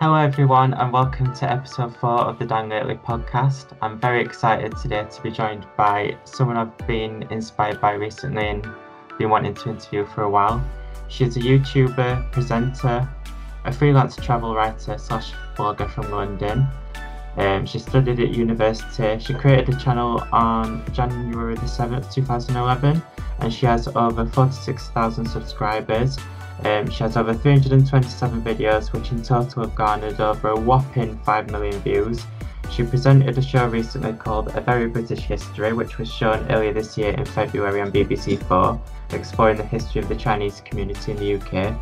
Hello everyone and welcome to episode 4 of the Dan Lately podcast. I'm very excited today to be joined by someone I've been inspired by recently and been wanting to interview for a while. She's a YouTuber, presenter, a freelance travel writer / blogger from London. She studied at university. She created a channel on January the 7th, 2011 and she has over 46,000 subscribers. She has over 327 videos, which in total have garnered over a whopping 5 million views. She presented a show recently called A Very British History, which was shown earlier this year in February on BBC Four, exploring the history of the Chinese community in the UK.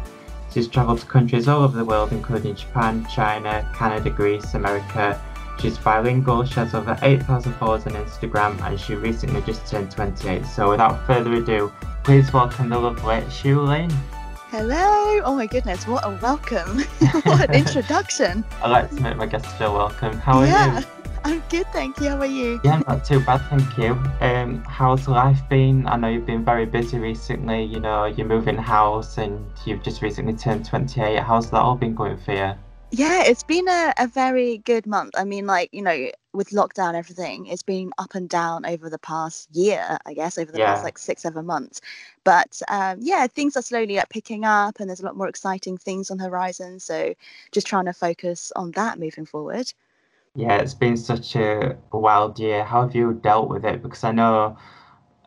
She's travelled to countries all over the world, including Japan, China, Canada, Greece, America. She's bilingual, she has over 8,000 followers on Instagram, and she recently just turned 28. So without further ado, please welcome the lovely Shu Lin. Hello! Oh my goodness, what a welcome! What an introduction! I like to make my guests feel welcome. How are you? I'm good, thank you. How are you? Yeah, not too bad, thank you. How's life been? I know you've been very busy recently, you know, you're moving house and you've just recently turned 28. How's that all been going for you? Yeah, it's been a very good month. I mean, like, you know, with lockdown, everything, it's been up and down over the past year, I guess, over the past like 6-7 months. But yeah, things are slowly picking up and there's a lot more exciting things on the horizon. So just trying to focus on that moving forward. Yeah, it's been such a wild year. How have you dealt with it? Because I know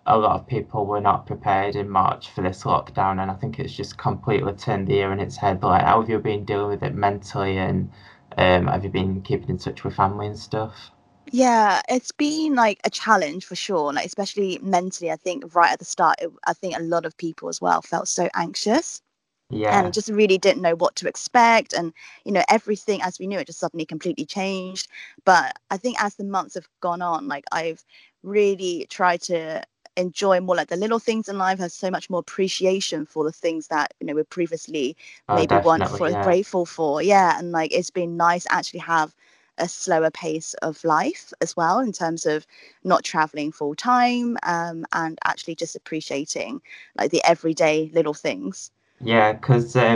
a lot of people were not prepared in March for this lockdown, and I think it's just completely turned the year in its head. Like, how have you been dealing with it mentally, and have you been keeping in touch with family and stuff? Yeah, it's been like a challenge for sure, like especially mentally. I think right at the start, I think a lot of people as well felt so anxious. Yeah. And just really didn't know what to expect. And, you know, everything as we knew it just suddenly completely changed. But I think as the months have gone on, like I've really tried to enjoy more like the little things in life, has so much more appreciation for the things that, you know, we previously maybe weren't grateful for. Yeah. And like it's been nice to actually have a slower pace of life as well, in terms of not traveling full time and actually just appreciating like the everyday little things. Yeah, because I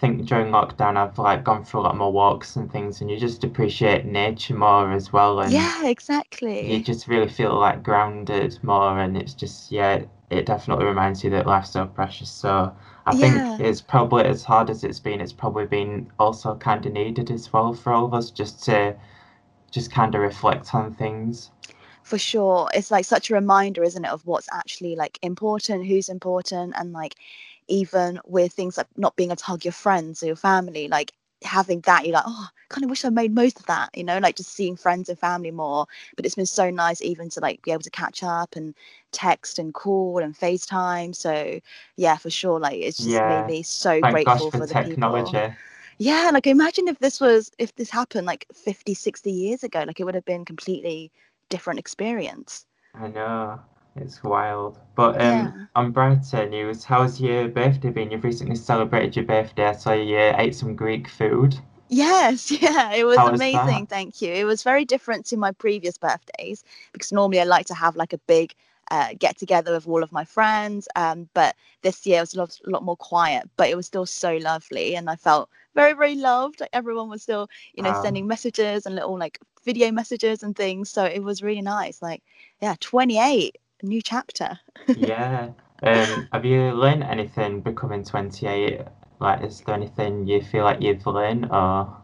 think during lockdown I've like gone for a lot more walks and things, and you just appreciate nature more as well. And yeah, exactly. You just really feel like grounded more, and it's just, yeah, it definitely reminds you that life's so precious. So I think it's probably, as hard as it's probably been also kind of needed as well for all of us, just to just kind of reflect on things. For sure. It's like such a reminder, isn't it, of what's actually like important, who's important, and like even with things like not being able to hug your friends or your family, like having that, you're like, oh, I kind of wish I made most of that, you know, like just seeing friends and family more. But it's been so nice even to like be able to catch up and text and call and FaceTime. So yeah, for sure, like it's just made me so grateful for the technology. People. Yeah, like imagine if this happened like 50, 60 years ago, like it would have been completely different experience. I know. It's wild. But on brighter news, how's your birthday been? You've recently celebrated your birthday. I saw you ate some Greek food. Yes, yeah, it was amazing. Thank you. It was very different to my previous birthdays, because normally I like to have like a big get together with all of my friends. But this year it was a lot more quiet, but it was still so lovely. And I felt very, very loved. Like everyone was still, you know, sending messages and little like video messages and things. So it was really nice. Like, yeah, 28. New chapter. Yeah. Have you learned anything becoming 28? Like, is there anything you feel like you've learned? Or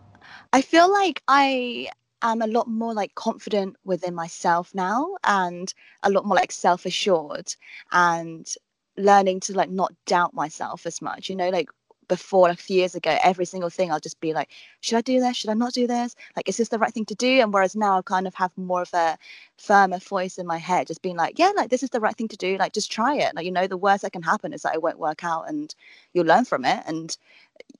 I feel like I am a lot more like confident within myself now, and a lot more like self-assured, and learning to like not doubt myself as much, you know, like before, like a few years ago, every single thing I'll just be like, should I do this, should I not do this, like is this the right thing to do? And whereas now I kind of have more of a firmer voice in my head, just being like, yeah, like this is the right thing to do, like just try it, like, you know, the worst that can happen is that it won't work out and you'll learn from it. And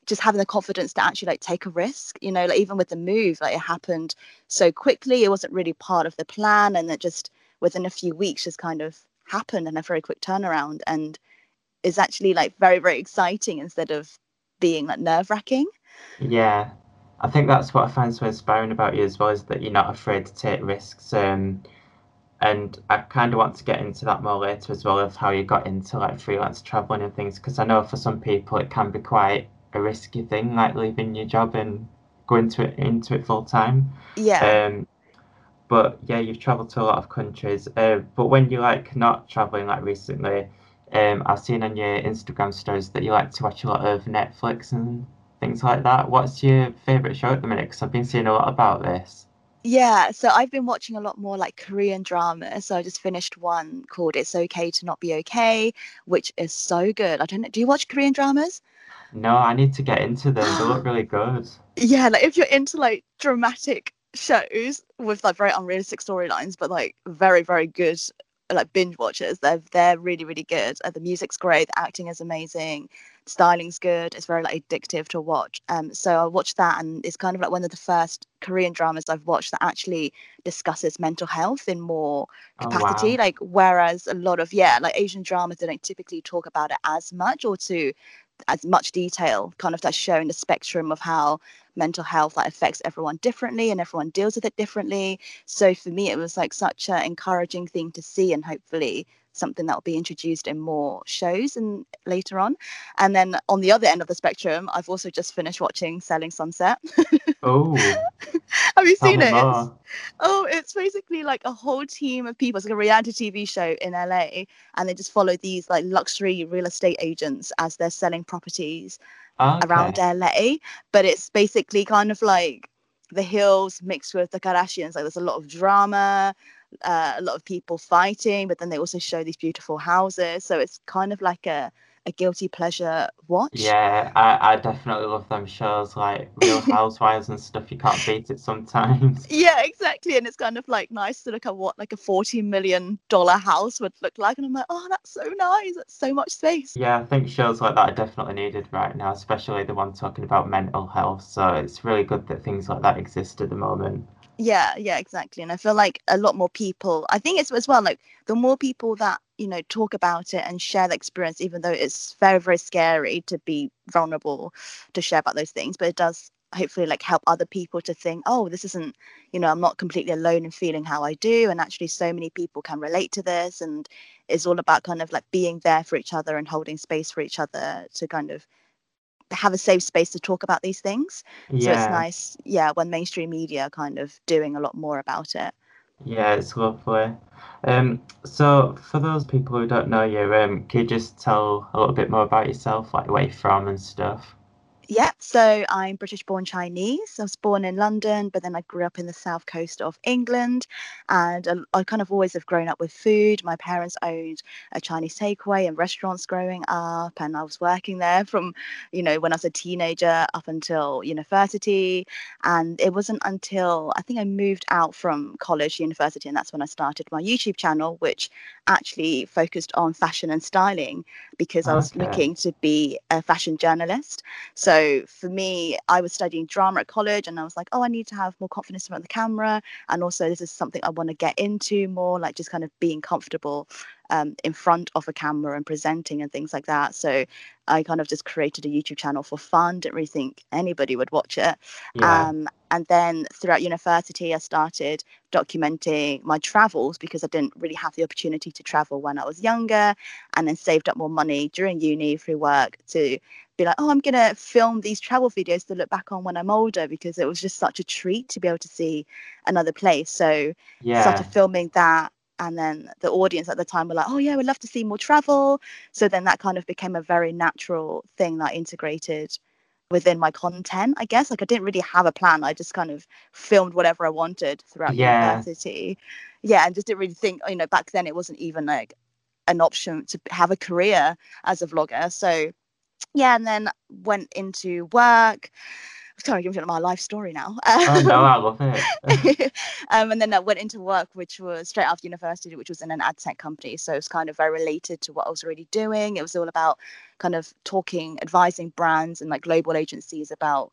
just having the confidence to actually like take a risk, you know, like even with the move, like it happened so quickly, it wasn't really part of the plan, and it just within a few weeks just kind of happened, and a very quick turnaround. And is actually like very, very exciting instead of being like nerve-wracking. Yeah, I think that's what I find so inspiring about you as well, is that you're not afraid to take risks. And I kind of want to get into that more later as well, of how you got into like freelance traveling and things, because I know for some people it can be quite a risky thing, like leaving your job and go into it full time. Yeah. But yeah, you've travelled to a lot of countries. But when you're like not travelling like recently, I've seen on your Instagram stories that you like to watch a lot of Netflix and things like that. What's your favourite show at the minute? Because I've been seeing a lot about this. Yeah, so I've been watching a lot more like Korean drama. So I just finished one called It's Okay to Not Be Okay, which is so good. I don't know. Do you watch Korean dramas? No, I need to get into them. They look really good. Yeah, like if you're into like dramatic shows with like very unrealistic storylines, but like very, very good like binge watchers, they're really, really good. The music's great, the acting is amazing, styling's good, it's very like addictive to watch. So I watched that, and it's kind of like one of the first Korean dramas I've watched that actually discusses mental health in more capacity. Oh, wow. Like whereas a lot of like Asian dramas, they don't typically talk about it as much or to as much detail, kind of like showing the spectrum of how mental health like affects everyone differently and everyone deals with it differently. So for me it was like such an encouraging thing to see, and hopefully something that will be introduced in more shows and later on. And then on the other end of the spectrum, I've also just finished watching Selling Sunset. Oh, have you seen it? It's basically like a whole team of people. It's like a reality TV show in LA, and they just follow these like luxury real estate agents as they're selling properties around LA. But it's basically kind of like The Hills mixed with the Kardashians. Like there's a lot of drama, a lot of people fighting, but then they also show these beautiful houses. So it's kind of like a guilty pleasure watch. Yeah, I definitely love them shows, like Real Housewives and stuff. You can't beat it sometimes. Yeah, exactly. And it's kind of like nice to look at what like a $40 million house would look like, and I'm like, oh, that's so nice, that's so much space. Yeah, I think shows like that are definitely needed right now, especially the one talking about mental health. So it's really good that things like that exist at the moment. Yeah, exactly. And I feel like a lot more people, I think it's as well, like the more people that, you know, talk about it and share the experience, even though it's very, very scary to be vulnerable, to share about those things, but it does hopefully like help other people to think, oh, this isn't, you know, I'm not completely alone in feeling how I do, and actually so many people can relate to this. And it's all about kind of like being there for each other and holding space for each other to kind of have a safe space to talk about these things. Yeah. So it's nice when mainstream media are kind of doing a lot more about it. Yeah, it's lovely. So for those people who don't know you, can you just tell a little bit more about yourself, like where you're from and stuff? Yeah, so I'm British born Chinese. I was born in London, but then I grew up in the south coast of England, and I kind of always have grown up with food. My parents owned a Chinese takeaway and restaurants growing up, and I was working there from, you know, when I was a teenager up until university. And it wasn't until I think I moved out from college to university, and that's when I started my YouTube channel, which actually focused on fashion and styling, because I was looking to be a fashion journalist. So for me, I was studying drama at college, and I was like, oh, I need to have more confidence around the camera. And also this is something I want to get into more, like just kind of being comfortable in front of a camera and presenting and things like that. So I kind of just created a YouTube channel for fun, didn't really think anybody would watch it. Yeah. And then throughout university, I started documenting my travels, because I didn't really have the opportunity to travel when I was younger, and then saved up more money during uni through work to be like, oh, I'm going to film these travel videos to look back on when I'm older, because it was just such a treat to be able to see another place. So started filming that. And then the audience at the time were like, oh, yeah, we'd love to see more travel. So then that kind of became a very natural thing that I integrated within my content, I guess. Like I didn't really have a plan. I just kind of filmed whatever I wanted throughout university. Yeah, and just didn't really think, you know, back then it wasn't even like an option to have a career as a vlogger. So, yeah, and then went into work. Sorry, I'm giving you my life story now. Oh, no, I love it. And then I went into work, which was straight after university, which was in an ad tech company. So it's kind of very related to what I was already doing. It was all about kind of talking, advising brands and like global agencies about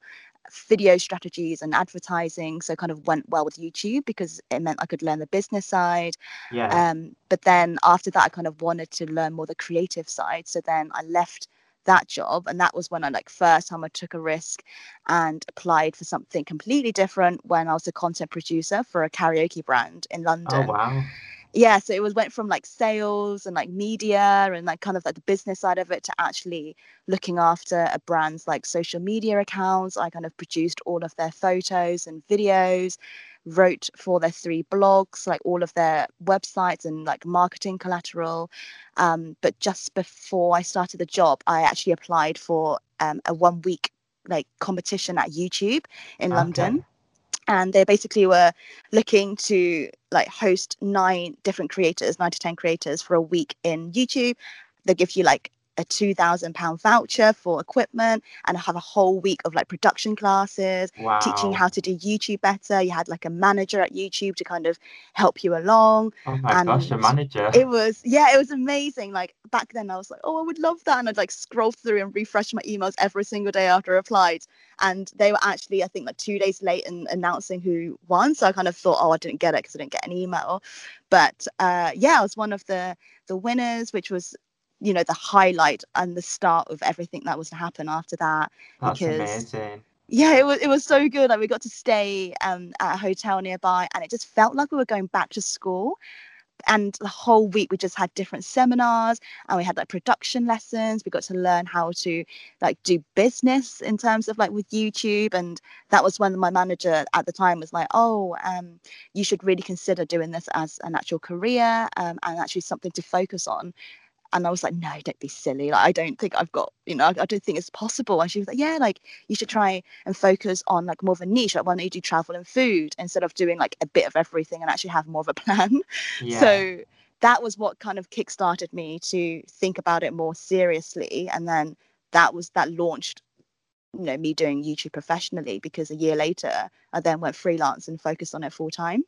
video strategies and advertising. So kind of went well with YouTube, because it meant I could learn the business side. But then after that, I kind of wanted to learn more the creative side. So then I left that job, and that was when I like first time I took a risk and applied for something completely different, when I was a content producer for a karaoke brand in London. Oh wow. yeah, so it was went from like sales and like media and like kind of like the business side of it to actually looking after a brand's like social media accounts. I kind of produced all of their photos and videos, wrote for their 3 blogs, like all of their websites and like marketing collateral. But just before I started the job, I actually applied for a 1-week like competition at YouTube in London. And they basically were looking to like host 9 to 10 creators for a week in YouTube. They give you like a £2,000 voucher for equipment and have a whole week of like production classes, teaching how to do YouTube better. You had like a manager at YouTube to kind of help you along. Oh my gosh, a manager. It was amazing. Like back then I was like, oh, I would love that. And I'd like scroll through and refresh my emails every single day after I applied. And they were actually, I think like 2 days late in announcing who won. So I kind of thought, oh, I didn't get it because I didn't get an email. But I was one of the winners, which was, you know, the highlight and the start of everything that was to happen after that. That's amazing. Yeah, it was so good. Like we got to stay at a hotel nearby, and it just felt like we were going back to school. And the whole week we just had different seminars, and we had like production lessons. We got to learn how to like do business in terms of like with YouTube. And that was when my manager at the time was like, oh, you should really consider doing this as an actual career and actually something to focus on. And I was like, no, don't be silly. Like, I don't think I've got, you know, I don't think it's possible. And she was like, yeah, like you should try and focus on like more of a niche. Like why don't you do travel and food instead of doing like a bit of everything and actually have more of a plan. Yeah. So that was what kind of kickstarted me to think about it more seriously. And then that launched, you know, me doing YouTube professionally, because a year later I then went freelance and focused on it full time.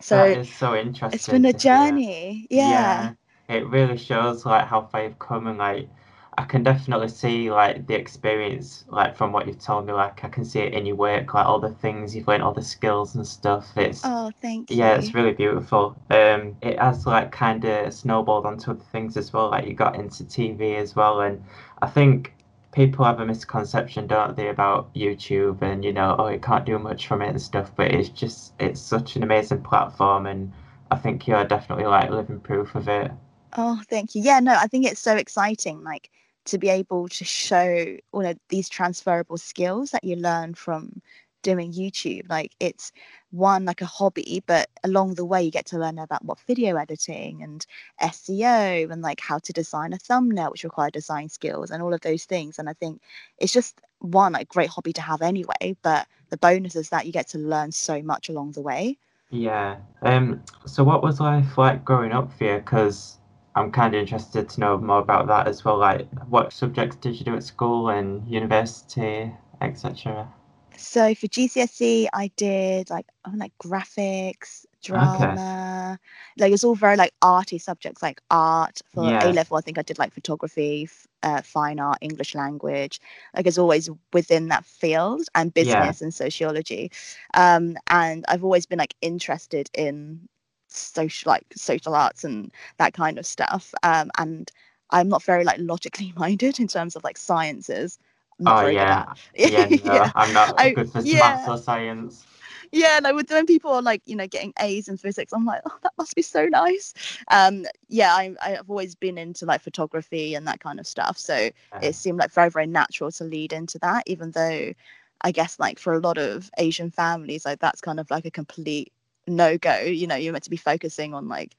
So that is so interesting. It's been a journey. Yeah. It really shows like how far you've come, and like I can definitely see like the experience, like from what you've told me, like I can see it in your work, like all the things you've learned, all the skills and stuff. It's thank you. Yeah, it's really beautiful. It has like kind of snowballed onto other things as well. Like you got into TV as well, and I think people have a misconception, don't they, about YouTube and, you know, oh, you can't do much from it and stuff. But it's such an amazing platform, and I think you're definitely like living proof of it. Oh, thank you. Yeah, no, I think it's so exciting, like to be able to show, you know, these transferable skills that you learn from doing YouTube. Like it's like a hobby, but along the way you get to learn about what video editing and SEO and like how to design a thumbnail, which require design skills and all of those things. And I think it's just like great hobby to have anyway, but the bonus is that you get to learn so much along the way. Yeah. So what was life like growing up for you? Because I'm kind of interested to know more about that as well. Like, what subjects did you do at school and university, etc.? So for GCSE, I did like graphics, drama. Okay. Like it's all very like arty subjects, like art. For A level, I think I did like photography, fine art, English language. Like it's always within that field, and business and sociology. And I've always been like interested in social arts and that kind of stuff, and I'm not very like logically minded in terms of like sciences. I'm not good for maths or science. Yeah, no, when people are like, you know, getting A's in physics, I'm like, oh, that must be so nice. I've always been into like photography and that kind of stuff, so it seemed like very, very natural to lead into that, even though I guess like for a lot of Asian families, like that's kind of like a complete no-go. You know, you're meant to be focusing on like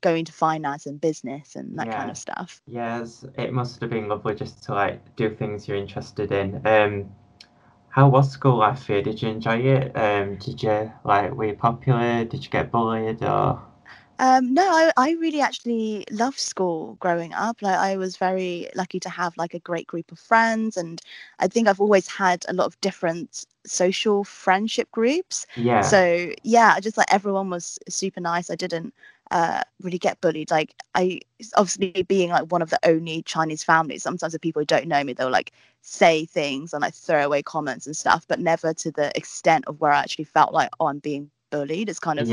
going to finance and business and that kind of stuff. Yes, it must have been lovely just to like do things you're interested in. How was school life for you? Did you enjoy it? Did you like, were you popular? Did you get bullied? Or No, I really actually loved school growing up. Like I was very lucky to have like a great group of friends, and I think I've always had a lot of different social friendship groups. Yeah. So yeah, just like everyone was super nice. I didn't really get bullied. Like I obviously being like one of the only Chinese families, sometimes the people who don't know me, they'll like say things and like throw away comments and stuff, but never to the extent of where I actually felt like, oh, I'm being bullied. It's kind of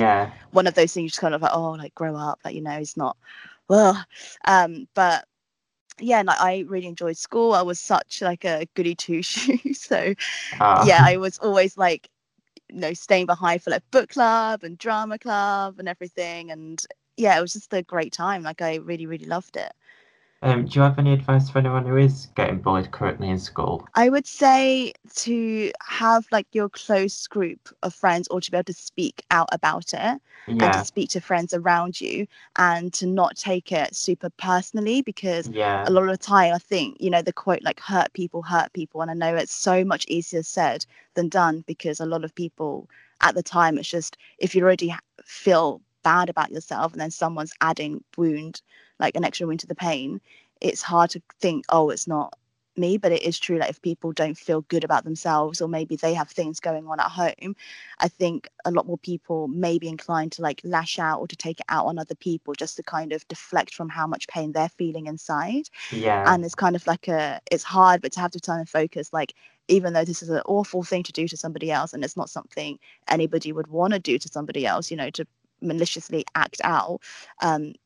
one of those things, just kind of like, oh, like grow up, like, you know, it's not well. But yeah, like I really enjoyed school. I was such like a goody two shoes. So yeah, I was always like you know, staying behind for like book club and drama club and everything. And yeah, it was just a great time. Like I really, really loved it. Do you have any advice for anyone who is getting bullied currently in school? I would say to have like your close group of friends, or to be able to speak out about it, and to speak to friends around you, and to not take it super personally, because a lot of the time I think, you know, the quote like hurt people, and I know it's so much easier said than done, because a lot of people at the time, it's just if you already feel bad about yourself and then someone's adding wound, like an extra wound to the pain, it's hard to think, oh, it's not me. But it is true, like if people don't feel good about themselves, or maybe they have things going on at home, I think a lot more people may be inclined to like lash out or to take it out on other people, just to kind of deflect from how much pain they're feeling inside. And it's kind of like it's hard, but to have to turn and focus, like even though this is an awful thing to do to somebody else, and it's not something anybody would want to do to somebody else, you know, to maliciously act out,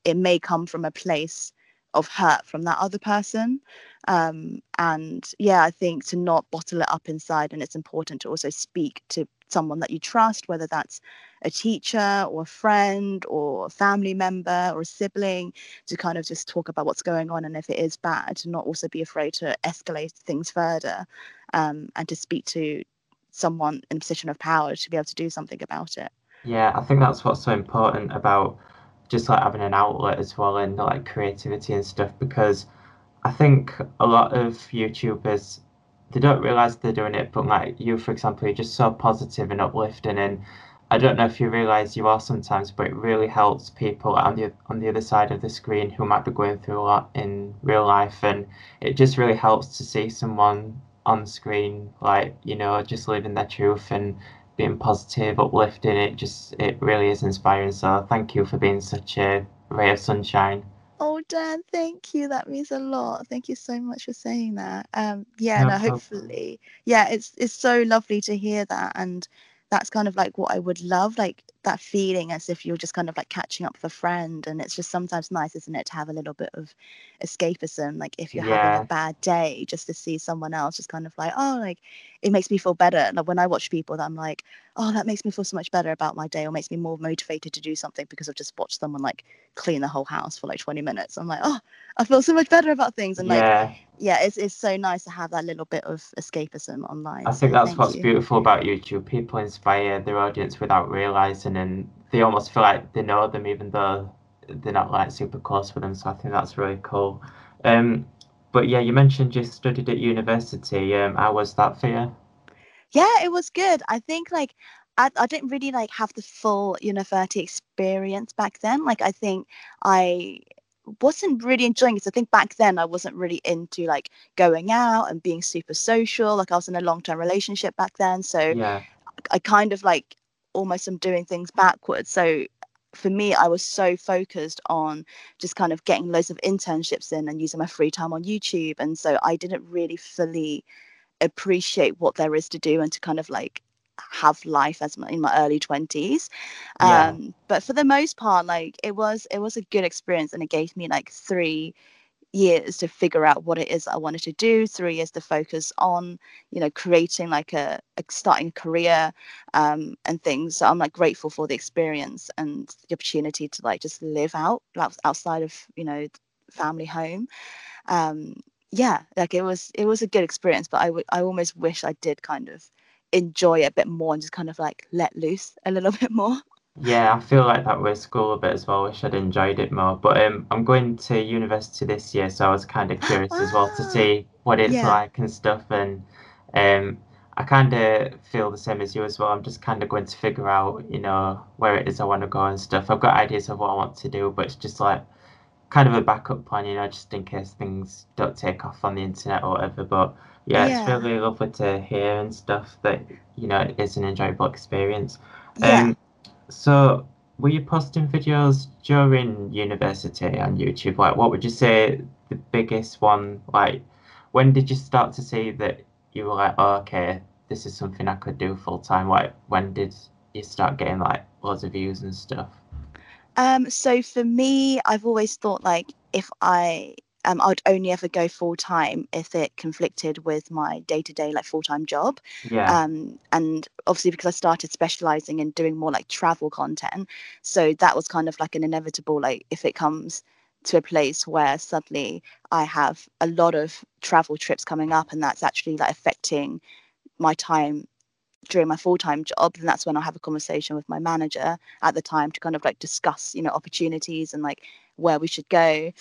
it may come from a place of hurt from that other person, and yeah, I think to not bottle it up inside. And it's important to also speak to someone that you trust, whether that's a teacher or a friend or a family member or a sibling, to kind of just talk about what's going on, and if it is bad, to not also be afraid to escalate things further, and to speak to someone in a position of power to be able to do something about it. Yeah, I think that's what's so important about just like having an outlet as well, and like creativity and stuff, because I think a lot of YouTubers, they don't realise they're doing it, but like you, for example, you're just so positive and uplifting, and I don't know if you realise you are sometimes, but it really helps people on the other side of the screen who might be going through a lot in real life, and it just really helps to see someone on screen, like, you know, just living their truth and being positive, uplifting. It really is inspiring. So thank you for being such a ray of sunshine. Oh, Dan, thank you, that means a lot. Thank you so much for saying that. Hopefully it's so lovely to hear that, and that's kind of like what I would love, like that feeling as if you're just kind of like catching up with a friend. And it's just sometimes nice, isn't it, to have a little bit of escapism, like if you're having a bad day, just to see someone else just kind of like, oh, like it makes me feel better. Like when I watch people that I'm like, oh, that makes me feel so much better about my day, or makes me more motivated to do something because I've just watched someone like clean the whole house for like 20 minutes. I'm like, oh, I feel so much better about things. And it's so nice to have that little bit of escapism online. I think that's what's beautiful about YouTube. People inspire their audience without realising, and they almost feel like they know them even though they're not like super close with them. So I think that's really cool. But yeah, you mentioned you studied at university. How was that for you? Yeah, it was good. I think like I didn't really like have the full university experience back then. Like I think I wasn't really enjoying it. So I think back then I wasn't really into like going out and being super social. Like I was in a long-term relationship back then. So I kind of like almost am doing things backwards. So for me, I was so focused on just kind of getting loads of internships in and using my free time on YouTube. And so I didn't really fully appreciate what there is to do and to kind of like have life as in my early 20s. But for the most part, like it was a good experience, and it gave me like 3 years to figure out what it is I wanted to do, 3 years to focus on, you know, creating like a starting career and things. So I'm like grateful for the experience and the opportunity to like just live out outside of, you know, family home. Like it was a good experience, but I almost wish I did kind of enjoy it a bit more and just kind of like let loose a little bit more. Yeah, I feel like that was school a bit as well. I wish I'd enjoyed it more. But I'm going to university this year, so I was kind of curious as well to see what it's like and stuff. And I kind of feel the same as you as well. I'm just kind of going to figure out, you know, where it is I want to go and stuff. I've got ideas of what I want to do, but it's just like kind of a backup plan, you know, just in case things don't take off on the internet or whatever. But yeah, it's really lovely to hear and stuff that, you know, it is an enjoyable experience. So were you posting videos during university on YouTube? Like, what would you say the biggest one, like, when did you start to see that you were like, oh, okay, this is something I could do full time? Like, when did you start getting like loads of views and stuff? So for me, I've always thought like, if I I'd only ever go full time if it conflicted with my day-to-day like full-time job. Yeah. And obviously because I started specializing and doing more like travel content, so that was kind of like an inevitable, like if it comes to a place where suddenly I have a lot of travel trips coming up and that's actually like affecting my time during my full-time job, and that's when I'll have a conversation with my manager at the time to kind of like discuss, you know, opportunities and like where we should go.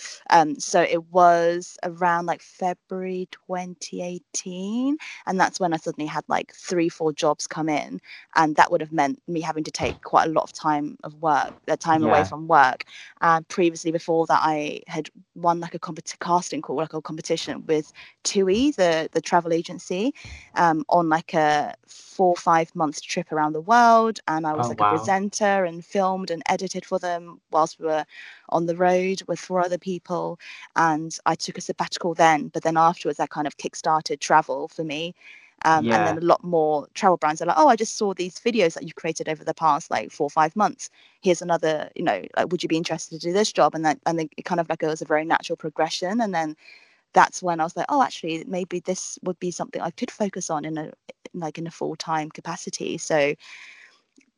So it was around like February 2018, and that's when I suddenly had like 3-4 jobs come in, and that would have meant me having to take quite a lot of time away from work. And previously before that, I had won like a casting call, like a competition with TUI, the travel agency, on like a 4-5 month trip around the world, and I was a presenter and filmed and edited for them whilst we were on the road with 4 other people. And I took a sabbatical then, but then afterwards that kind of kick-started travel for me. And then a lot more travel brands are like, oh, I just saw these videos that you've created over the past like 4-5 months. Here's another, you know, like, would you be interested to do this job? And then it kind of like it was a very natural progression. And then that's when I was like, oh, actually, maybe this would be something I could focus on in a full-time capacity. So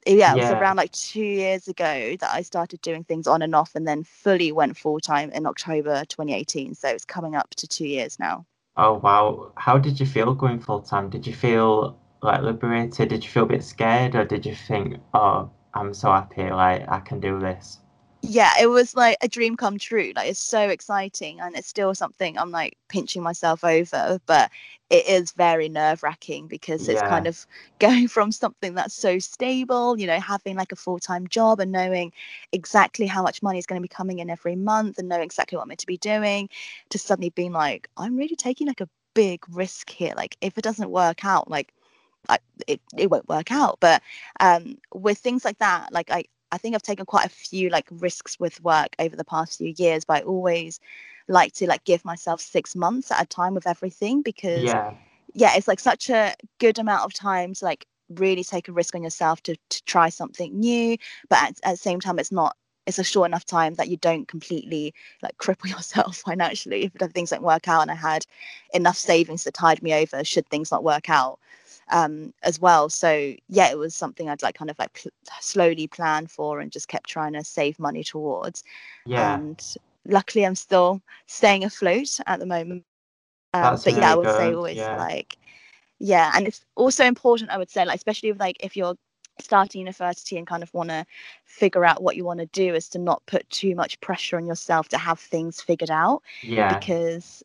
yeah, it was around like 2 years ago that I started doing things on and off, and then fully went full-time in October 2018. So it's coming up to 2 years now. Oh, wow. How did you feel going full-time? Did you feel like liberated? Did you feel a bit scared, or did you think, oh, I'm so happy, like I can do this? Yeah, it was like a dream come true. Like, it's so exciting, and it's still something I'm like pinching myself over, but it is very nerve-wracking because it's kind of going from something that's so stable, you know, having like a full-time job and knowing exactly how much money is going to be coming in every month and knowing exactly what I'm meant to be doing, to suddenly being like, I'm really taking like a big risk here. Like if it doesn't work out, like it won't work out. But with things like that, like I think I've taken quite a few like risks with work over the past few years, but I always like to like give myself 6 months at a time with everything, because it's like such a good amount of time to like really take a risk on yourself to try something new. But at the same time, it's a short enough time that you don't completely like cripple yourself financially if things don't work out. And I had enough savings to tide me over should things not work out. As well, so yeah, it was something I'd like kind of like slowly plan for and just kept trying to save money towards. Yeah, and luckily I'm still staying afloat at the moment. But really I would say always like and it's also important, I would say, like especially with like if you're starting university and kind of want to figure out what you want to do, is to not put too much pressure on yourself to have things figured out. Yeah, because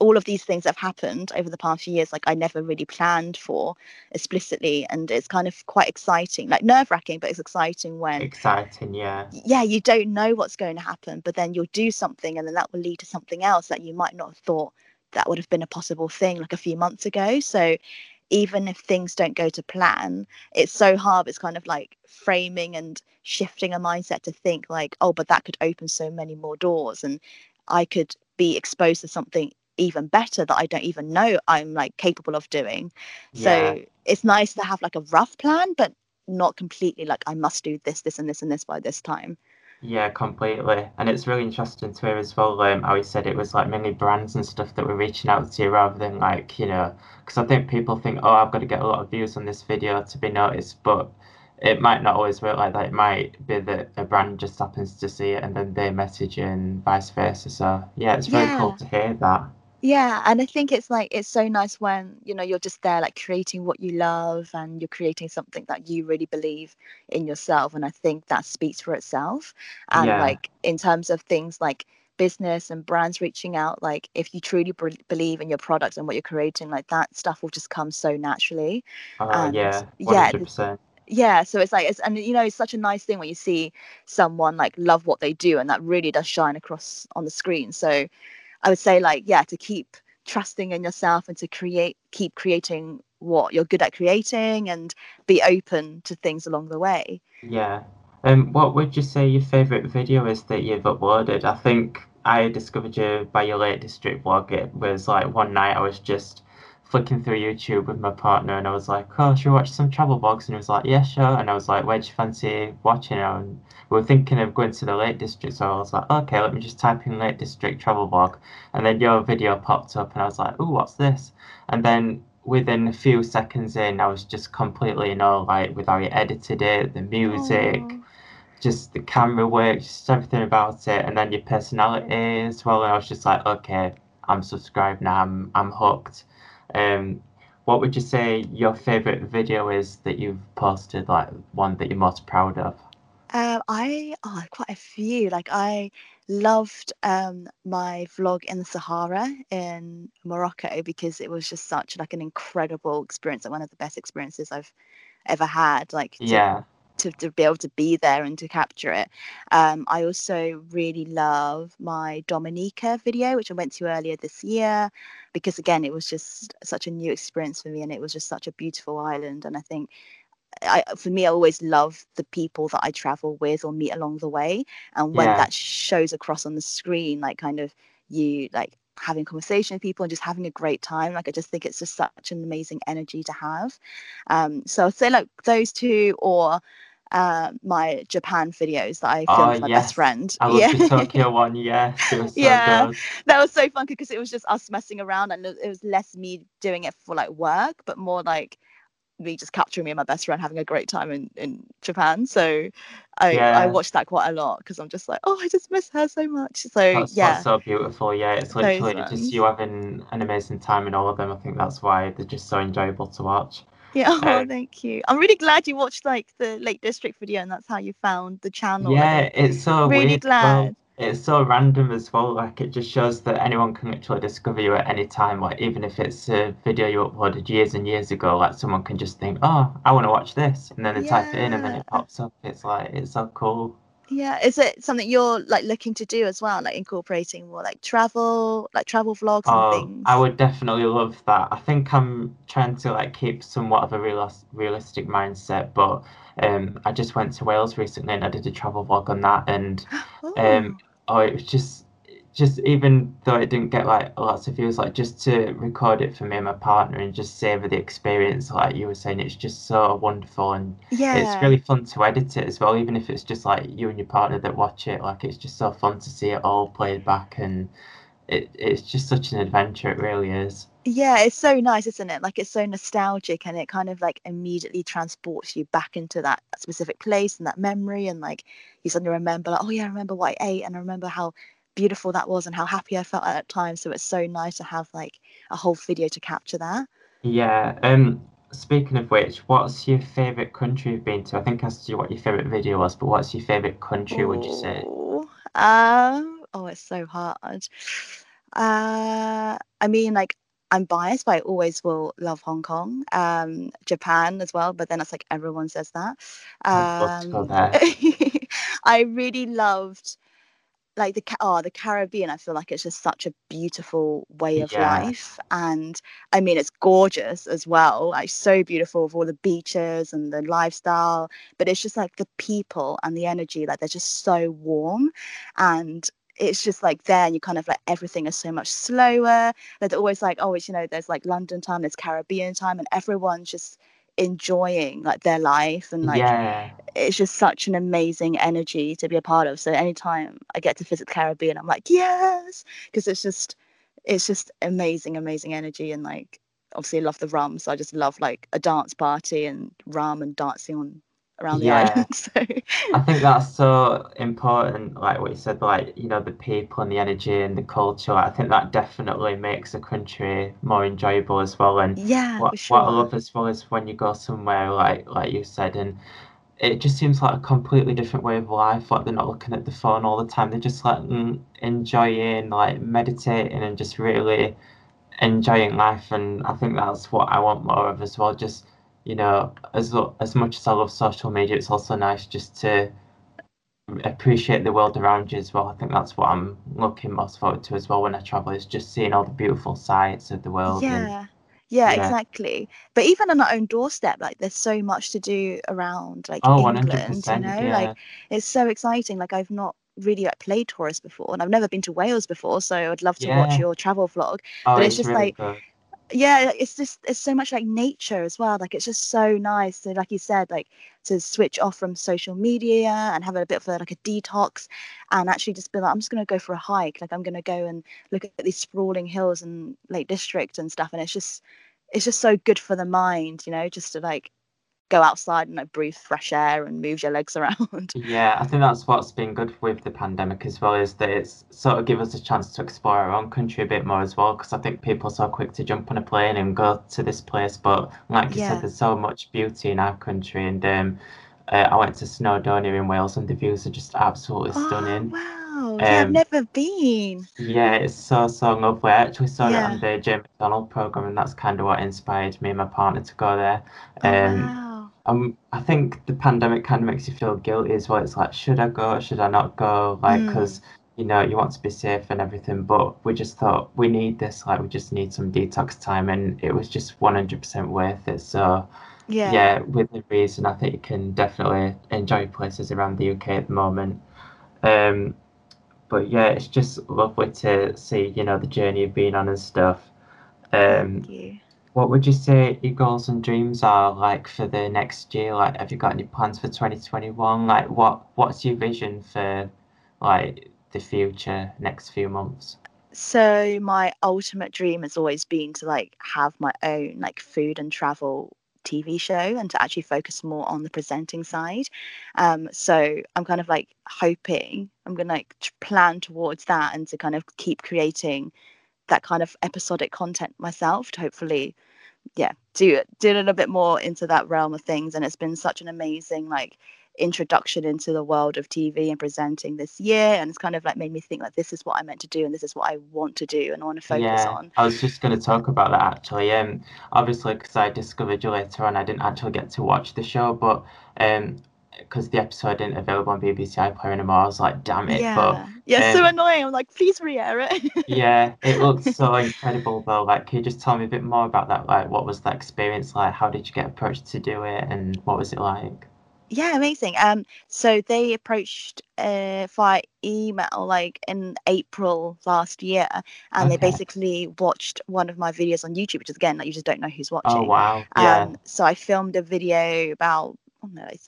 all of these things that have happened over the past few years, like I never really planned for explicitly, and it's kind of quite exciting, like nerve-wracking, but it's exciting when you don't know what's going to happen, but then you'll do something and then that will lead to something else that you might not have thought that would have been a possible thing like a few months ago. So even if things don't go to plan, it's so hard. It's kind of like framing and shifting a mindset to think like, oh, but that could open so many more doors, and I could be exposed to something even better that I don't even know I'm like capable of doing. So it's nice to have like a rough plan, but not completely like I must do this, this and this and this by this time. Yeah, completely. And it's really interesting to hear as well how he said it was like many brands and stuff that were reaching out to you, rather than like, you know, because I think people think, oh, I've got to get a lot of views on this video to be noticed, but it might not always work like that. It might be that a brand just happens to see it and then they message you and vice versa. So yeah, it's really cool to hear that. Yeah, and I think it's like it's so nice when, you know, you're just there like creating what you love and you're creating something that you really believe in yourself, and I think that speaks for itself. And like in terms of things like business and brands reaching out, like if you truly believe in your product and what you're creating, like that stuff will just come so naturally. Yeah, 100%. Yeah, so it's like, and you know, it's such a nice thing when you see someone like love what they do, and that really does shine across on the screen. So I would say like, yeah, to keep trusting in yourself and to keep creating what you're good at creating, and be open to things along the way. Yeah. What would you say your favourite video is that you've uploaded? I think I discovered you by your Lake District vlog. It was like one night I was just flicking through YouTube with my partner, and I was like, oh, should we watch some travel vlogs? And he was like, yeah, sure. And I was like, where do you fancy watching? And we were thinking of going to the Lake District, so I was like, okay, let me just type in Lake District travel vlog. And then your video popped up, and I was like, oh, what's this? And then within a few seconds in, I was just completely in awe, like, with how you edited it, the music, just the camera work, just everything about it, and then your personality as well. And I was just like, okay, I'm subscribed now, I'm hooked. What would you say your favourite video is that you've posted, like one that you're most proud of? Quite a few. Like, I loved my vlog in the Sahara in Morocco, because it was just such like an incredible experience, like one of the best experiences I've ever had. Like, to be able to be there and to capture it. I also really love my Dominica video, which I went to earlier this year, because again, it was just such a new experience for me, and it was just such a beautiful island. And I think for me, I always love the people that I travel with or meet along the way, and when that shows across on the screen, like kind of you like having conversation with people and just having a great time. Like, I just think it's just such an amazing energy to have. So I'd say like those two, or my Japan videos that I filmed with my best friend. I love the Tokyo one, it was so good. That was so fun, because it was just us messing around, and it was less me doing it for like work, but more like me just capturing me and my best friend having a great time in Japan. So I watched that quite a lot, because I'm just like, oh, I just miss her so much. So that's so beautiful. It's literally just you having an amazing time in all of them. I think that's why they're just so enjoyable to watch. Thank you. I'm really glad you watched like the Lake District video, and that's how you found the channel. It's so really weird. Glad. It's so random as well. Like, it just shows that anyone can actually discover you at any time. Like, even if it's a video you uploaded years and years ago, like someone can just think, oh, I want to watch this, and then they type it in, and then it pops up. It's like, it's so cool. Is it something you're like looking to do as well, like incorporating more like travel vlogs and things? I would definitely love that. I think I'm trying to like keep somewhat of a realistic mindset, but I just went to Wales recently, and I did a travel vlog on that, and it was just even though it didn't get like lots of views, like just to record it for me and my partner and just savor the experience, like you were saying, it's just so wonderful. And it's really fun to edit it as well, even if it's just like you and your partner that watch it. Like, it's just so fun to see it all played back, and it's just such an adventure. It really is. It's so nice, isn't it? Like, it's so nostalgic, and it kind of like immediately transports you back into that specific place and that memory, and like you suddenly remember like, oh yeah, I remember what I ate, and I remember how beautiful that was and how happy I felt at that time. So it's so nice to have like a whole video to capture that. Speaking of which, what's your favourite country you've been to? I think I asked you what your favourite video was, but what's your favourite country, would you say? It's so hard. I mean, like, I'm biased, but I always will love Hong Kong, Japan as well, but then it's like everyone says that. I'd love to go there. I really loved like the Caribbean. I feel like it's just such a beautiful way of life, and I mean, it's gorgeous as well, like so beautiful with all the beaches and the lifestyle, but it's just like the people and the energy, like they're just so warm, and it's just like there, and you kind of like everything is so much slower. Like, they're always like, oh, it's, you know, there's like London time, there's Caribbean time, and everyone's just enjoying like their life, and like it's just such an amazing energy to be a part of. So anytime I get to visit the Caribbean, I'm like, yes, because it's just amazing energy. And like, obviously I love the rum, so I just love like a dance party and rum and dancing on around the island. So I think that's so important, like what you said, like, you know, the people and the energy and the culture. I think that definitely makes a country more enjoyable as well. And what I love as well is when you go somewhere like you said, and it just seems like a completely different way of life. Like, they're not looking at the phone all the time, they're just like enjoying, like meditating and just really enjoying life. And I think that's what I want more of as well. Just, you know, as much as I love social media, it's also nice just to appreciate the world around you as well. I think that's what I'm looking most forward to as well when I travel, is just seeing all the beautiful sights of the world. Exactly. But even on our own doorstep, like there's so much to do around like England, you know, like it's so exciting. Like, I've not really like played tourist before, and I've never been to Wales before, so I'd love to watch your travel vlog. But it's just really like good. yeah, it's just, it's so much like nature as well. Like, it's just so nice to, like you said, like to switch off from social media and have a bit of a, like a detox, and actually just be like, I'm just going to go for a hike. Like, I'm going to go and look at these sprawling hills in Lake District and stuff. And it's just so good for the mind, you know, just to like go outside and like breathe fresh air and move your legs around. Yeah, I think that's what's been good with the pandemic as well, is that it's sort of give us a chance to explore our own country a bit more as well, because I think people are so quick to jump on a plane and go to this place, but like you said, there's so much beauty in our country. And I went to Snowdonia in Wales and the views are just absolutely stunning. Wow, yeah, I've never been. Yeah, it's so lovely. I actually saw it on the Jane McDonald programme, and that's kind of what inspired me and my partner to go there. Wow. I think the pandemic kind of makes you feel guilty as well. It's like, should I go? Should I not go? Like, because, you know, you want to be safe and everything. But we just thought, we need this. Like, we just need some detox time. And it was just 100% worth it. So, yeah, with the reason, I think you can definitely enjoy places around the UK at the moment. But, yeah, it's just lovely to see, you know, the journey you've been on and stuff. Thank you. What would you say your goals and dreams are, like, for the next year? Like, have you got any plans for 2021? Like, what's your vision for, like, the future, next few months? So my ultimate dream has always been to, like, have my own, like, food and travel TV show, and to actually focus more on the presenting side. So I'm kind of, like, hoping, I'm going to, like, plan towards that, and to kind of keep creating that kind of episodic content myself, to hopefully do a little bit more into that realm of things. And it's been such an amazing like introduction into the world of TV and presenting this year, and it's kind of like made me think like, this is what I meant to do, and this is what I want to do, and I want to focus on. I was just going to talk about that actually, obviously, because I discovered you later on, I didn't actually get to watch the show, but because the episode isn't available on BBC iPlayer anymore, I was like, damn it. So annoying. I'm like, please re-air it. Yeah, it looks so incredible though. Like, can you just tell me a bit more about that? Like, what was that experience like? How did you get approached to do it, and what was it like? Yeah, amazing. So they approached via email like in April last year, and they basically watched one of my videos on YouTube, which is again, like, you just don't know who's watching. Oh wow. So I filmed a video about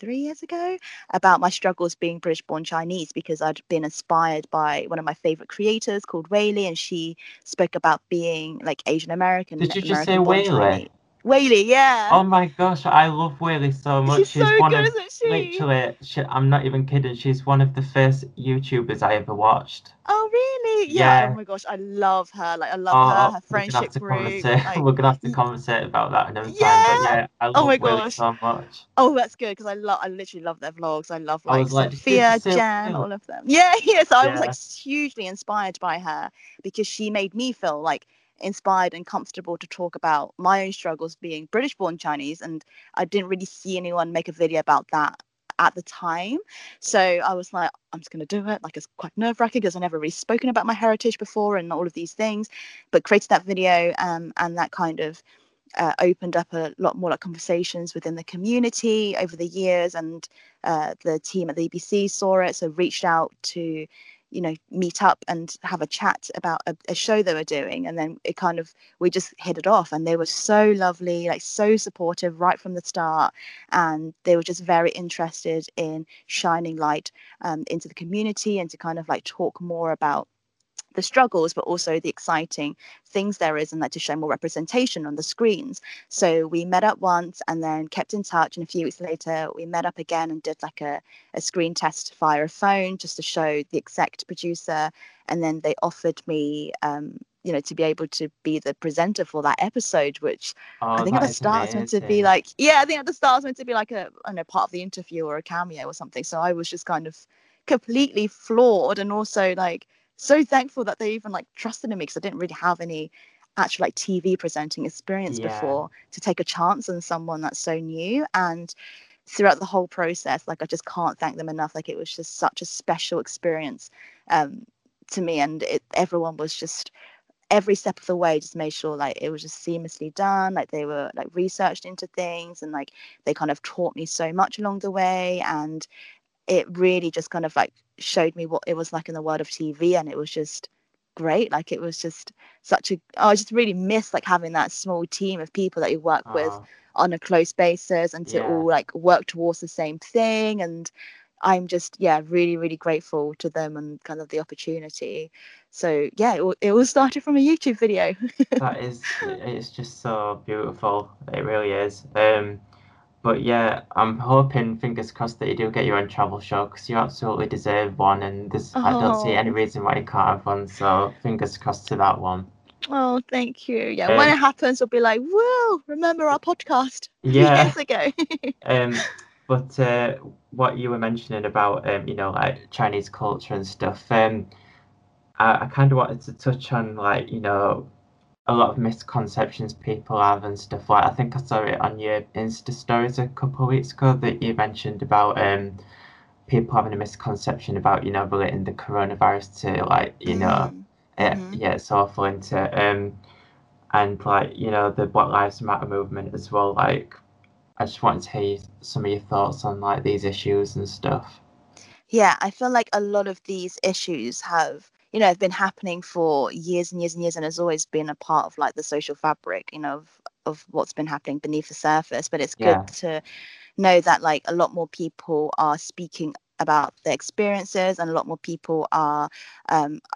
3 years ago about my struggles being British born Chinese, because I'd been inspired by one of my favorite creators called Wahlie, and she spoke about being like Asian American. Did you just say Wahlie? Wahlie, yeah. Oh my gosh, I love Wahlie so much. She's so good, isn't she? Literally, I'm not even kidding. She's one of the first YouTubers I ever watched. Oh really? Yeah. Oh my gosh, I love her. Like, I love her friendship group. Like, we're gonna have to conversate about that another time. But yeah, I love Wahlie so much. Oh, that's good, because I literally love their vlogs. I love like Sophia, Jen, all of them. Yeah, yeah. So I was like hugely inspired by her, because she made me feel like inspired and comfortable to talk about my own struggles being British born Chinese, and I didn't really see anyone make a video about that at the time. So I was like, I'm just gonna do it. Like, it's quite nerve-wracking because I've never really spoken about my heritage before and all of these things, but created that video, and that kind of opened up a lot more like conversations within the community over the years. And the team at the BBC saw it, so reached out to meet up and have a chat about a show they were doing, and then it kind of, we just hit it off, and they were so lovely, like so supportive right from the start, and they were just very interested in shining light into the community, and to kind of like talk more about the struggles, but also the exciting things there is, and like to show more representation on the screens. So we met up once and then kept in touch, and a few weeks later we met up again and did like a screen test via a phone, just to show the exec producer, and then they offered me to be able to be the presenter for that episode, which I think at the start was meant to be like part of the interview or a cameo or something. So I was just kind of completely floored, and also like so thankful that they even like trusted in me, because I didn't really have any actual like TV presenting experience before, to take a chance on someone that's so new. And throughout the whole process, like, I just can't thank them enough. Like, it was just such a special experience to me, and everyone was just every step of the way just made sure like it was just seamlessly done. Like, they were like researched into things, and like they kind of taught me so much along the way, and it really just kind of like showed me what it was like in the world of TV, and it was just great. Like, it was just such a, I just really miss like having that small team of people that you work with on a close basis, and to all like work towards the same thing. And I'm just, really, really grateful to them and kind of the opportunity. So yeah, it all started from a YouTube video. That is, it's just so beautiful. It really is. But yeah, I'm hoping, fingers crossed, that you do get your own travel show, because you absolutely deserve one, and this, I don't see any reason why you can't have one, so fingers crossed to that one. Oh, thank you. Yeah, when it happens, we'll be like, whoa, remember our podcast 3 years ago. But what you were mentioning about, you know, like Chinese culture and stuff, I kind of wanted to touch on, like, you know, a lot of misconceptions people have and stuff. Like, I think I saw it on your Insta stories a couple of weeks ago that you mentioned about people having a misconception about, you know, relating the coronavirus to, like, you know, it's awful, isn't it? And, like, you know, the Black Lives Matter movement as well. Like, I just wanted to hear some of your thoughts on, like, these issues and stuff. Yeah, I feel like a lot of these issues have, you know, it's been happening for years and years and years, and has always been a part of like the social fabric, you know, of what's been happening beneath the surface. But it's good to know that like a lot more people are speaking about their experiences, and a lot more people are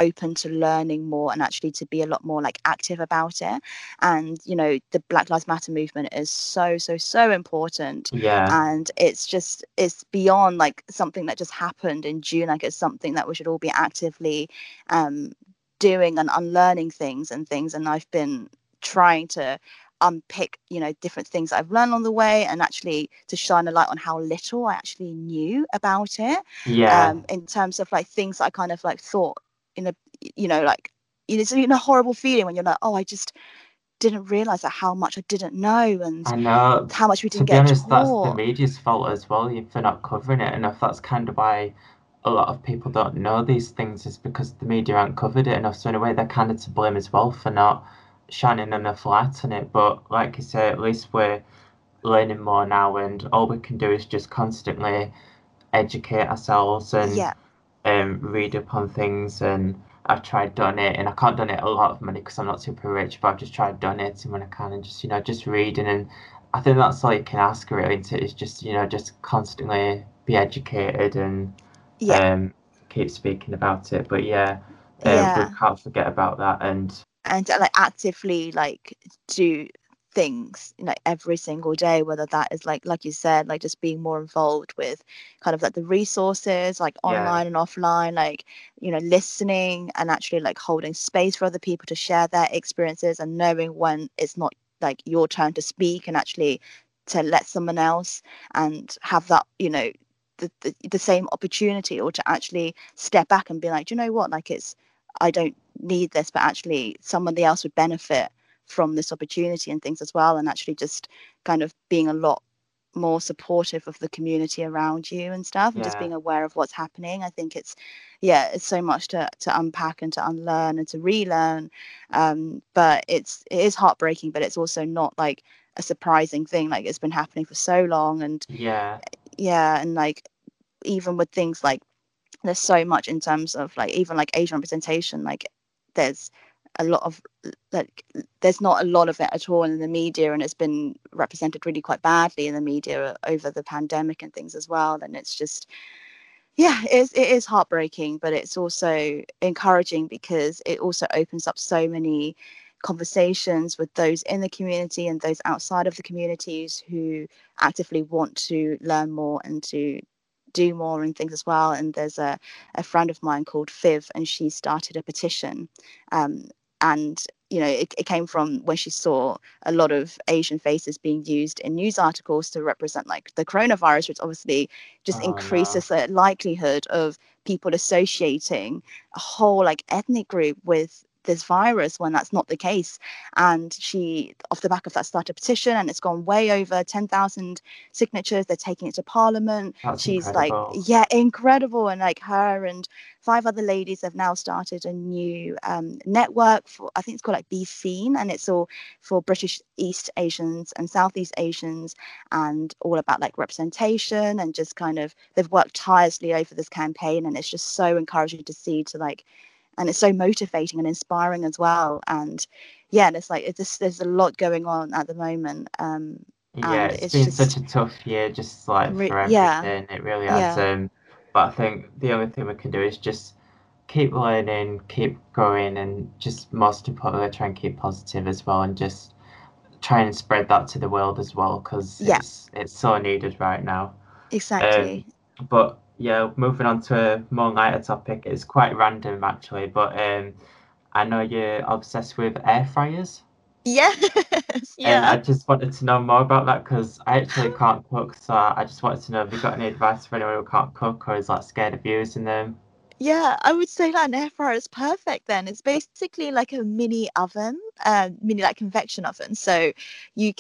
open to learning more, and actually to be a lot more like active about it. And, you know, the Black Lives Matter movement is so important. And it's beyond like something that just happened in June. Like, it's something that we should all be actively doing and unlearning things. And I've been trying to unpick, you know, different things I've learned on the way, and actually to shine a light on how little I actually knew about it. In terms of like things I kind of like thought in a, you know, like it's a horrible feeling when you're like, oh, I just didn't realize that how much I didn't know, and how much we didn't get taught. To be honest, that's the media's fault as well for not covering it enough. That's kind of why a lot of people don't know these things, is because the media haven't covered it enough. So in a way, they're kind of to blame as well for not shining enough light on it. But like you say, at least we're learning more now, and all we can do is just constantly educate ourselves and read up on things. And I've tried donating. I can't donate a lot of money because I'm not super rich, but I've just tried donating when I can, and just, you know, just reading. And I think that's all you can ask really, is just, you know, just constantly be educated and keep speaking about it. But we can't forget about that. And like actively like do things, you know, every single day, whether that is like you said, like just being more involved with kind of like the resources, like online and offline, like, you know, listening and actually like holding space for other people to share their experiences, and knowing when it's not like your turn to speak, and actually to let someone else and have that, you know, the same opportunity, or to actually step back and be like, do you know what, like it's, I don't need this, but actually somebody else would benefit from this opportunity and things as well. And actually just kind of being a lot more supportive of the community around you and stuff, and just being aware of what's happening. I think it's it's so much to unpack and to unlearn and to relearn, but it is heartbreaking, but it's also not like a surprising thing. Like, it's been happening for so long, and and like even with things like, there's so much in terms of like even like Asian representation, like there's a lot of like, there's not a lot of it at all in the media, and it's been represented really quite badly in the media over the pandemic and things as well. And it's just it is heartbreaking, but it's also encouraging, because it also opens up so many conversations with those in the community and those outside of the communities who actively want to learn more and to do more and things as well. And there's a friend of mine called Fiv, and she started a petition, and you know, it came from when she saw a lot of Asian faces being used in news articles to represent like the coronavirus, which obviously just increases the likelihood of people associating a whole like ethnic group with this virus, when that's not the case. And she, off the back of that, started a petition, and it's gone way over 10,000 signatures. They're taking it to Parliament. That's she's incredible. Like, incredible. And like her and 5 other ladies have now started a new network for, I think it's called like Be Seen, and it's all for British East Asians and Southeast Asians, and all about like representation. And just kind of, they've worked tirelessly over this campaign, and it's just so encouraging to see, to like And it's so motivating and inspiring as well. And yeah, and it's like this, there's a lot going on at the moment. Yeah, it's been such a tough year, just like for everything. Yeah. It really has. Yeah. But I think the only thing we can do is just keep learning, keep growing, and just most importantly, try and keep positive as well, and just try and spread that to the world as well, because it's so needed right now. Exactly. But yeah, moving on to a more lighter topic, it's quite random actually, but I know you're obsessed with air fryers. Yes. And I just wanted to know more about that, because I actually can't cook, so I just wanted to know if you got any advice for anyone who can't cook or is like scared of using them. Yeah, I would say that an air fryer is perfect then. It's basically like a mini oven, mini like convection oven. So they've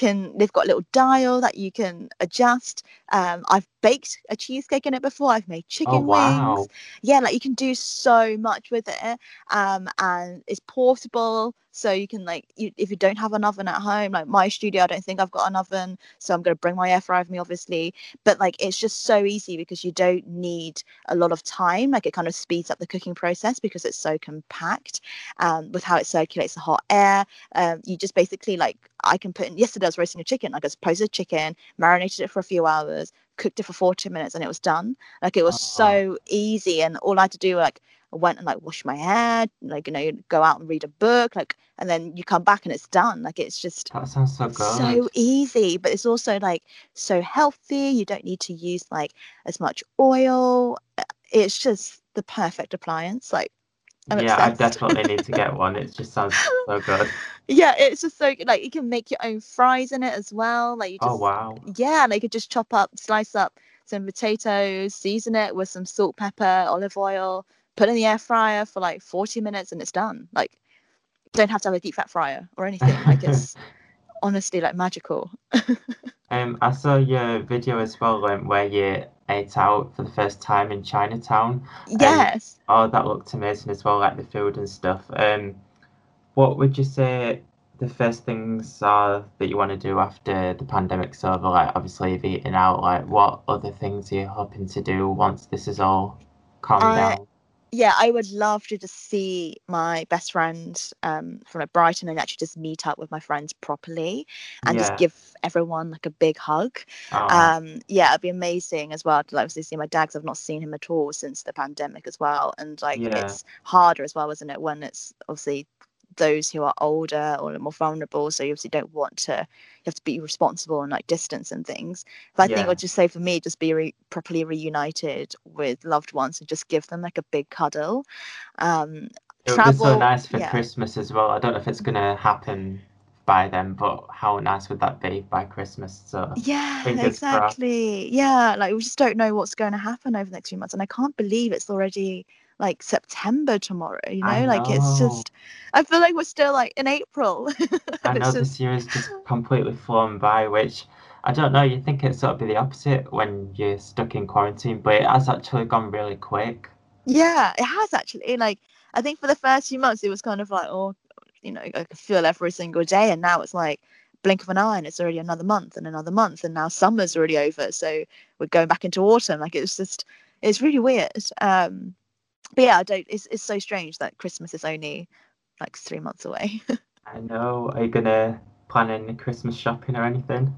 got a little dial that you can adjust. I've baked a cheesecake in it before. I've made chicken wings. Yeah, like you can do so much with it. And it's portable. So you can if you don't have an oven at home, like my studio, I don't think I've got an oven. So I'm going to bring my air fryer with me, obviously. But like, it's just so easy because you don't need a lot of time. Like it kind of speeds up the cooking process because it's so compact with how it circulates the hot air. You just basically I can put in, yesterday I was roasting a chicken. I just posted chicken, marinated it for a few hours, cooked it for 40 minutes, and it was done. Like it was so easy, and all I had to do I went and wash my hair, go out and read a book, and then you come back and it's done. Like it's just that sounds so good. So easy, but it's also so healthy. You don't need to use as much oil. It's just the perfect appliance. I definitely need to get one. It just sounds so good. Yeah, it's just so good. You can make your own fries in it as well. Yeah, you could just chop up, slice up some potatoes, season it with some salt, pepper, olive oil, put in the air fryer for 40 minutes and it's done. Don't have to have a deep fat fryer or anything. It's honestly magical. I saw your video as well where you ate out for the first time in Chinatown. Yes. That looked amazing as well, the food and stuff. What would you say the first things are that you want to do after the pandemic's over? Obviously you've eaten out, what other things are you hoping to do once this is all calmed down? Yeah, I would love to just see my best friend from Brighton and actually just meet up with my friends properly and just give everyone a big hug. It'd be amazing as well to obviously see my dad, because I've not seen him at all since the pandemic as well. And it's harder as well, isn't it, when it's obviously those who are older or more vulnerable, so you obviously don't want to, you have to be responsible and distance and things. But I think I would just say for me, just be properly reunited with loved ones and just give them a big cuddle. It would be so nice for Christmas as well. I don't know if it's gonna happen by then, but how nice would that be by Christmas? So yeah, exactly. Yeah, we just don't know what's going to happen over the next few months, and I can't believe it's already September tomorrow, I know. It's just, I feel we're still in April. I know, this year has just completely flown by, which I don't know, you think it's sort of be the opposite when you're stuck in quarantine, but it has actually gone really quick. Yeah, it has actually. I think for the first few months it was kind of I could feel every single day, and now it's blink of an eye and it's already another month and another month, and now summer's already over, so we're going back into autumn. It's really weird. But yeah, it's so strange that Christmas is only 3 months away. I know. Are you going to plan any Christmas shopping or anything?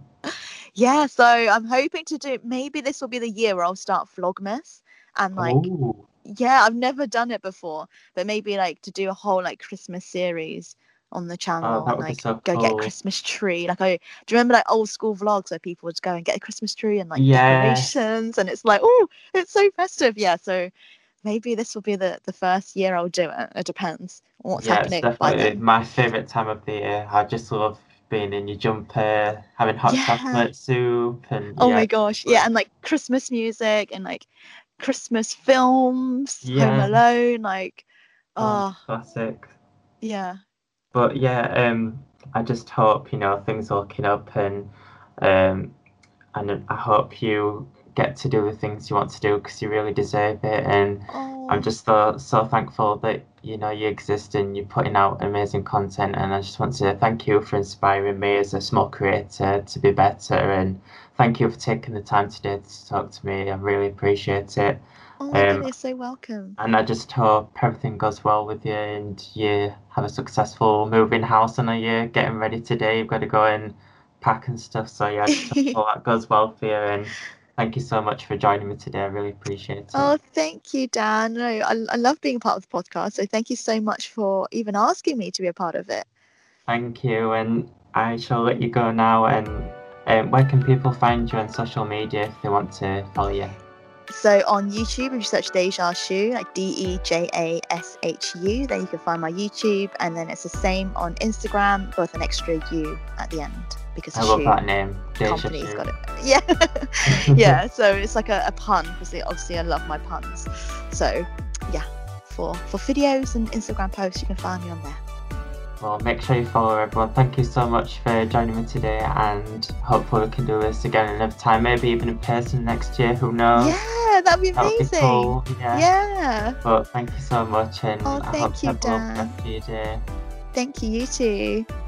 Yeah, so I'm hoping to do, maybe this will be the year where I'll start Vlogmas. And Ooh. Yeah, I've never done it before, but maybe to do a whole Christmas series on the channel, and go get a Christmas tree. Do you remember old school vlogs where people would go and get a Christmas tree and decorations, and it's it's so festive. Yeah, so maybe this will be the first year I'll do it. It depends on what's happening. It's definitely my favourite time of the year. I just love being in your jumper, having hot chocolate soup. And my gosh. Yeah, and Christmas music and Christmas films, Home Alone, classic. Yeah. But yeah, I just hope, things are looking up, and I hope you get to do the things you want to do, because you really deserve it. And I'm just so thankful that you know, you exist and you're putting out amazing content, and I just want to thank you for inspiring me as a small creator to be better, and thank you for taking the time today to talk to me. I really appreciate it. Oh, you're so welcome. And I just hope everything goes well with you and you have a successful move in house. And are you getting ready today? You've got to go and pack and stuff, so yeah, I just hope all that goes well for you. And thank you so much for joining me today. I really appreciate it. Oh, thank you, Dan. No, I love being part of the podcast. So thank you so much for even asking me to be a part of it. Thank you. And I shall let you go now. And where can people find you on social media if they want to follow you? So on YouTube, if you search Dejashu, like Dejashu, then you can find my YouTube. And then it's the same on Instagram, but with an extra U at the end. Because I love that name. Company's got it. Yeah. Yeah, so it's like a pun, because obviously I love my puns. So yeah, for videos and Instagram posts, you can find me on there. Well, make sure you follow everyone. Thank you so much for joining me today, and hopefully we can do this again another time, maybe even in person next year, who knows. Yeah, that'd be amazing. Be cool. Yeah. But thank you so much, and I hope you have a lovely day. Thank you, you too.